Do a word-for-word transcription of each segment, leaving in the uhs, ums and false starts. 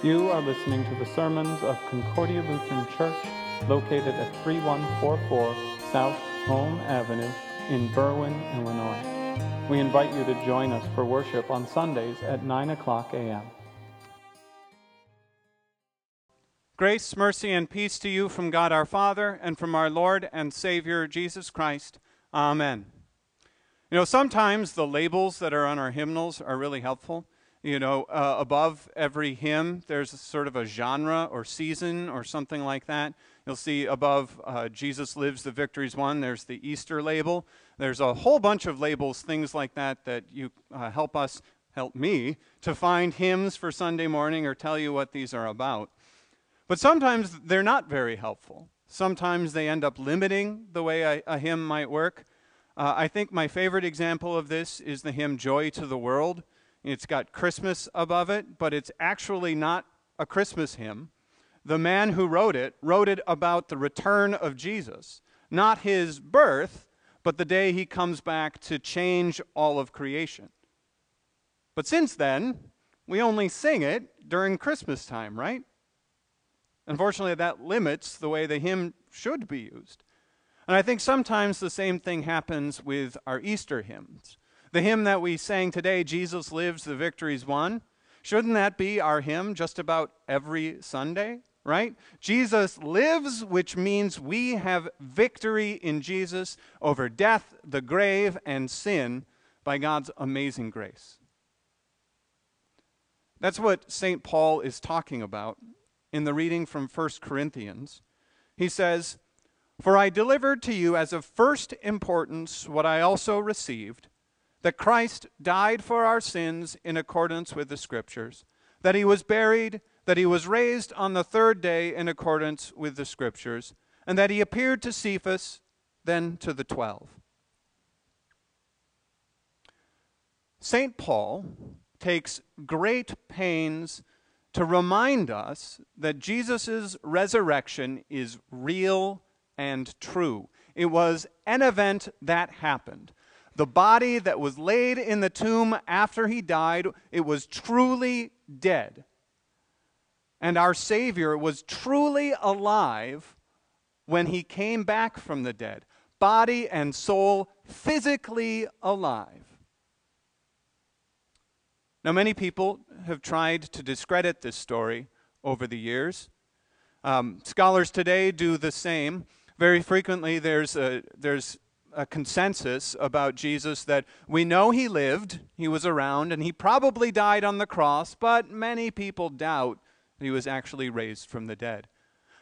You are listening to the sermons of Concordia Lutheran Church, located at three one four four South Home Avenue in Berwyn, Illinois. We invite you to join us for worship on Sundays at nine o'clock a.m. Grace, mercy, and peace to you from God our Father and from our Lord and Savior Jesus Christ. Amen. You know, sometimes the labels that are on our hymnals are really helpful. You know, uh, above every hymn, there's a sort of a genre or season or something like that. You'll see above uh, Jesus Lives, the Victory's Won, there's the Easter label. There's a whole bunch of labels, things like that, that you uh, help us, help me, to find hymns for Sunday morning or tell you what these are about. But sometimes they're not very helpful. Sometimes they end up limiting the way a, a hymn might work. Uh, I think my favorite example of this is the hymn Joy to the World. It's got Christmas above it, but it's actually not a Christmas hymn. The man who wrote it wrote it about the return of Jesus, not his birth, but the day he comes back to change all of creation. But since then, we only sing it during Christmas time, right? Unfortunately, that limits the way the hymn should be used. And I think sometimes the same thing happens with our Easter hymns. The hymn that we sang today, Jesus Lives, the Victory's Won, shouldn't that be our hymn just about every Sunday, right? Jesus lives, which means we have victory in Jesus over death, the grave, and sin by God's amazing grace. That's what Saint Paul is talking about in the reading from First Corinthians. He says, "For I delivered to you as of first importance what I also received, that Christ died for our sins in accordance with the Scriptures, that he was buried, that he was raised on the third day in accordance with the Scriptures, and that he appeared to Cephas, then to the twelve." Saint Paul takes great pains to remind us that Jesus' resurrection is real and true. It was an event that happened. The body that was laid in the tomb after he died, it was truly dead. And our Savior was truly alive when he came back from the dead, body and soul physically alive. Now, many people have tried to discredit this story over the years. Um, scholars today do the same. Very frequently, there's a, there's a consensus about Jesus that we know he lived, he was around, and he probably died on the cross, but many people doubt that he was actually raised from the dead.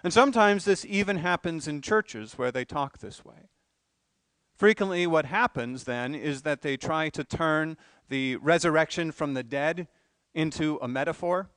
And sometimes this even happens in churches where they talk this way. Frequently, what happens then is that they try to turn the resurrection from the dead into a metaphor.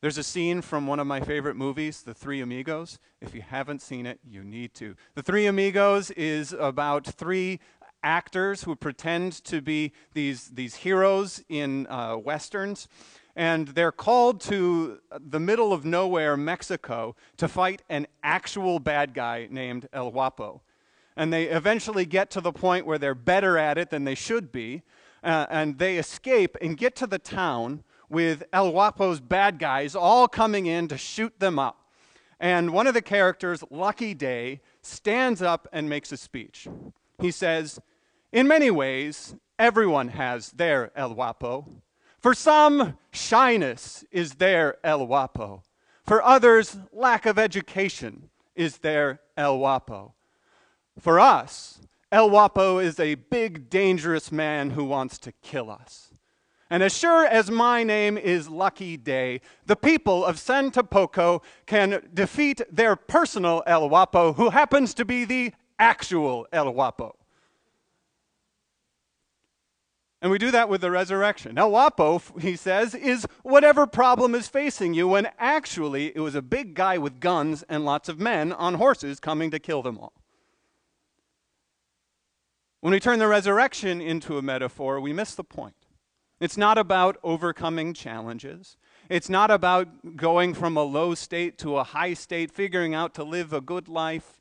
There's a scene from one of my favorite movies, The Three Amigos. If you haven't seen it, you need to. The Three Amigos is about three actors who pretend to be these, these heroes in uh, Westerns, and they're called to the middle of nowhere, Mexico, to fight an actual bad guy named El Guapo. And they eventually get to the point where they're better at it than they should be, uh, and they escape and get to the town with El Guapo's bad guys all coming in to shoot them up. And one of the characters, Lucky Day, stands up and makes a speech. He says, "In many ways, everyone has their El Guapo. For some, shyness is their El Guapo. For others, lack of education is their El Guapo. For us, El Guapo is a big, dangerous man who wants to kill us. And as sure as my name is Lucky Day, the people of Santa Poco can defeat their personal El Guapo, who happens to be the actual El Guapo." And we do that with the resurrection. El Guapo, he says, is whatever problem is facing you, when actually it was a big guy with guns and lots of men on horses coming to kill them all. When we turn the resurrection into a metaphor, we miss the point. It's not about overcoming challenges. It's not about going from a low state to a high state, figuring out to live a good life.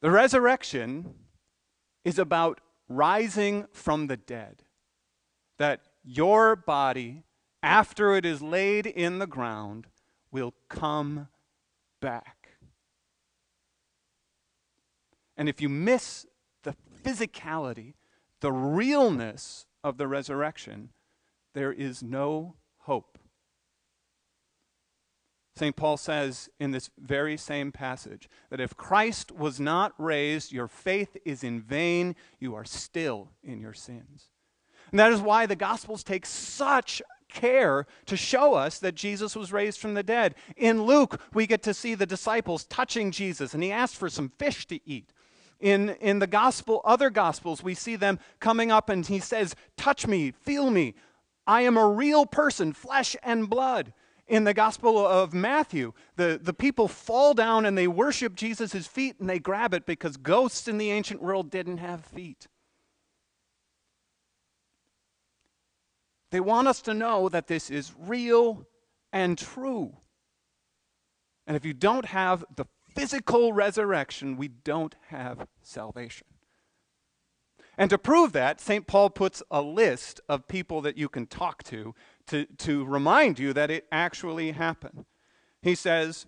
The resurrection is about rising from the dead, that your body after it is laid in the ground, will come back. And if you miss the physicality, the realness of the resurrection, there is no hope. Saint Paul says in this very same passage that if Christ was not raised, your faith is in vain, you are still in your sins. And that is why the Gospels take such care to show us that Jesus was raised from the dead. In Luke, we get to see the disciples touching Jesus, and he asked for some fish to eat. In, in the gospel, other Gospels, we see them coming up and he says, touch me, feel me. I am a real person, flesh and blood. In the Gospel of Matthew, the, the people fall down and they worship Jesus' feet and they grab it because ghosts in the ancient world didn't have feet. They want us to know that this is real and true. And if you don't have the physical resurrection, we don't have salvation. And to prove that, Saint Paul puts a list of people that you can talk to To, to remind you that it actually happened. He says,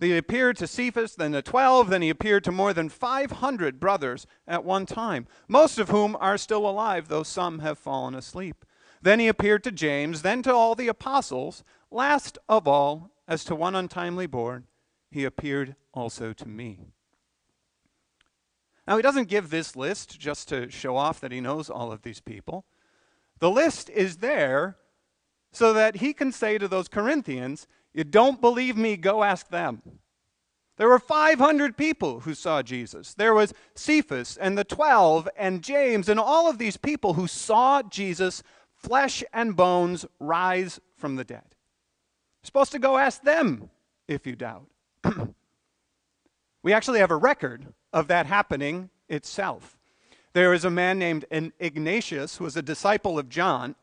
they appeared to Cephas, then to twelve, then he appeared to more than five hundred brothers at one time, most of whom are still alive, though some have fallen asleep. Then he appeared to James, then to all the apostles. Last of all, as to one untimely born, he appeared also to me. Now, he doesn't give this list just to show off that he knows all of these people. The list is there so that he can say to those Corinthians, you don't believe me, go ask them. There were five hundred people who saw Jesus. There was Cephas and the twelve and James and all of these people who saw Jesus, flesh and bones, rise from the dead. You're supposed to go ask them if you doubt. We actually have a record of that happening itself. There is a man named Ignatius who was a disciple of John.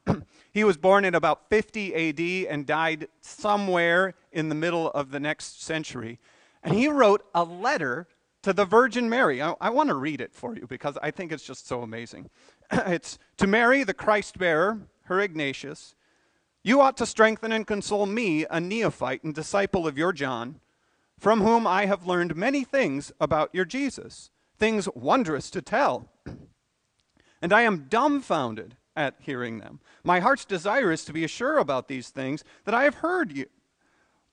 He was born in about fifty A D and died somewhere in the middle of the next century. And he wrote a letter to the Virgin Mary. I, I want to read it for you because I think it's just so amazing. It's, to Mary, the Christ-bearer, her Ignatius, you ought to strengthen and console me, a neophyte and disciple of your John, from whom I have learned many things about your Jesus, things wondrous to tell. And I am dumbfounded at hearing them. My heart's desire is to be sure about these things that I have heard you,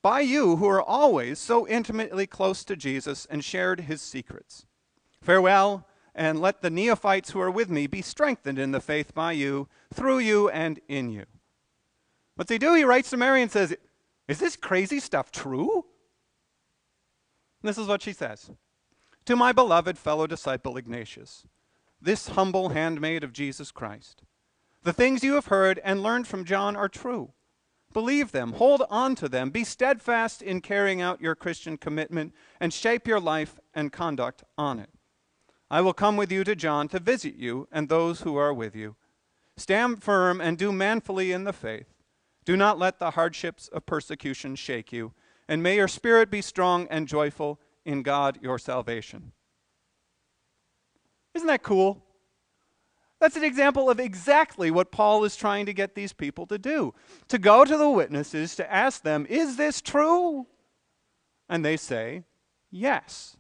by you who are always so intimately close to Jesus and shared his secrets. Farewell, and let the neophytes who are with me be strengthened in the faith by you, through you, and in you. What's he do? He writes to Mary and says, is this crazy stuff true? And this is what she says. To my beloved fellow disciple Ignatius, this humble handmaid of Jesus Christ, the things you have heard and learned from John are true. Believe them, hold on to them, be steadfast in carrying out your Christian commitment, and shape your life and conduct on it. I will come with you to John to visit you and those who are with you. Stand firm and do manfully in the faith. Do not let the hardships of persecution shake you, and may your spirit be strong and joyful in God your salvation. Isn't that cool? That's an example of exactly what Paul is trying to get these people to do. To go to the witnesses, to ask them, is this true? And they say, yes.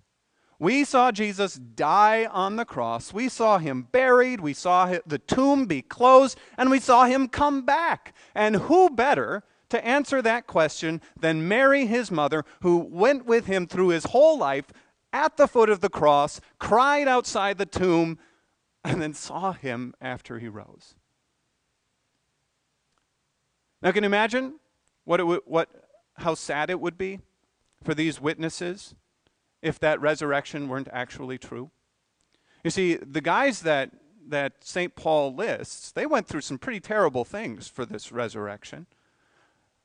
We saw Jesus die on the cross. We saw him buried. We saw the tomb be closed. And we saw him come back. And who better to answer that question than Mary, his mother, who went with him through his whole life at the foot of the cross, cried outside the tomb, and then saw him after he rose. Now, can you imagine what it would, what, how sad it would be for these witnesses if that resurrection weren't actually true? You see, the guys that, that Saint Paul lists, they went through some pretty terrible things for this resurrection.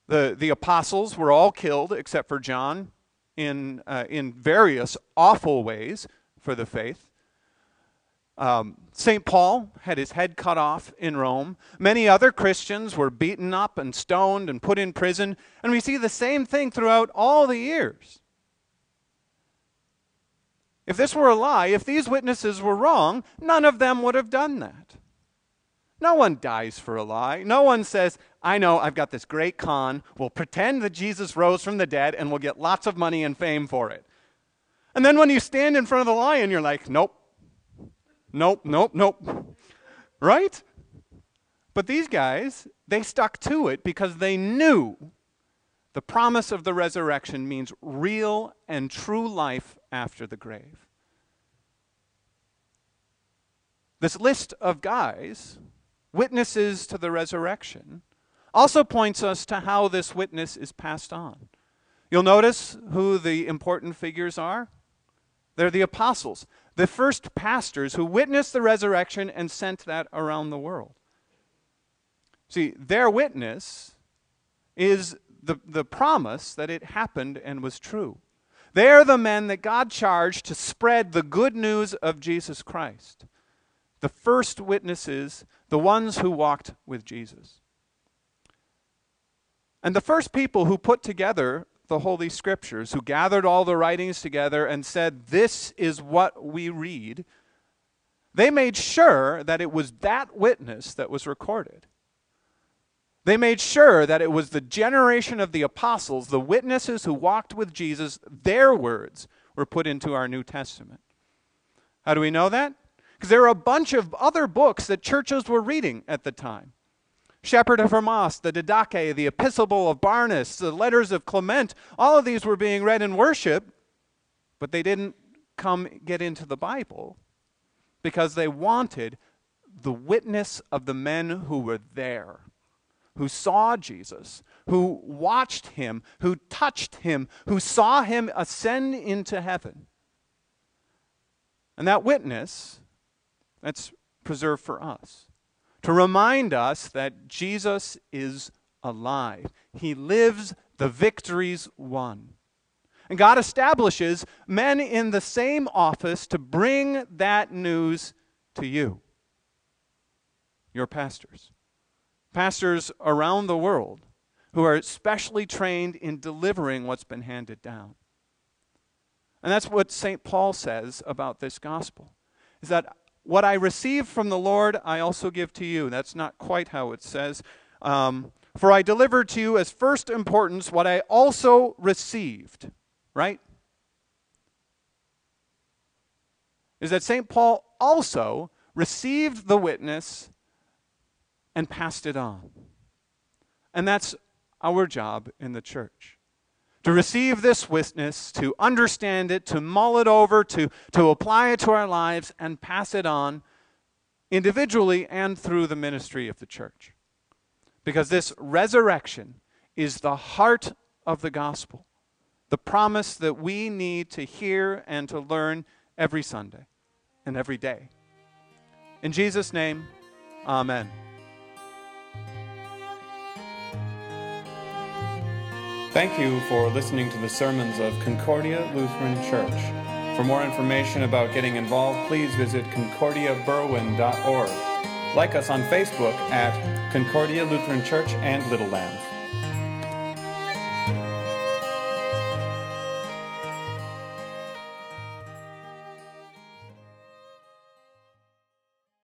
The, the apostles were all killed except for John in, uh, in various awful ways for the faith. Um, Saint Paul had his head cut off in Rome. Many other Christians were beaten up and stoned and put in prison. And we see the same thing throughout all the years. If this were a lie, if these witnesses were wrong, none of them would have done that. No one dies for a lie. No one says, I know, I've got this great con. We'll pretend that Jesus rose from the dead and we'll get lots of money and fame for it. And then when you stand in front of the lion, you're like, nope, nope, nope, nope. Right? But these guys, they stuck to it because they knew the promise of the resurrection means real and true life after the grave. This list of guys, witnesses to the resurrection, also points us to how this witness is passed on. You'll notice who the important figures are. They're the apostles, the first pastors who witnessed the resurrection and sent that around the world. See, their witness is The, the promise that it happened and was true. They're the men that God charged to spread the good news of Jesus Christ. The first witnesses, the ones who walked with Jesus. And the first people who put together the Holy Scriptures, who gathered all the writings together and said, this is what we read, they made sure that it was that witness that was recorded. They made sure that it was the generation of the apostles, the witnesses who walked with Jesus, their words were put into our New Testament. How do we know that? Because there are a bunch of other books that churches were reading at the time. Shepherd of Hermas, the Didache, the Epistle of Barnabas, the Letters of Clement, all of these were being read in worship, but they didn't come get into the Bible because they wanted the witness of the men who were there, who saw Jesus, who watched him, who touched him, who saw him ascend into heaven. And that witness, that's preserved for us, to remind us that Jesus is alive. He lives, the victory's won. And God establishes men in the same office to bring that news to you, your pastors. Pastors around the world who are specially trained in delivering what's been handed down. And that's what Saint Paul says about this gospel, is that what I received from the Lord, I also give to you. That's not quite how it says. Um, For I delivered to you as first importance what I also received, right? Is that Saint Paul also received the witness and passed it on. And that's our job in the church, to receive this witness, to understand it, to mull it over, to, to apply it to our lives and pass it on individually and through the ministry of the church. Because this resurrection is the heart of the gospel, the promise that we need to hear and to learn every Sunday and every day. In Jesus' name, amen. Thank you for listening to the sermons of Concordia Lutheran Church. For more information about getting involved, please visit concordia berwin dot org. Like us on Facebook at Concordia Lutheran Church and Little Lambs.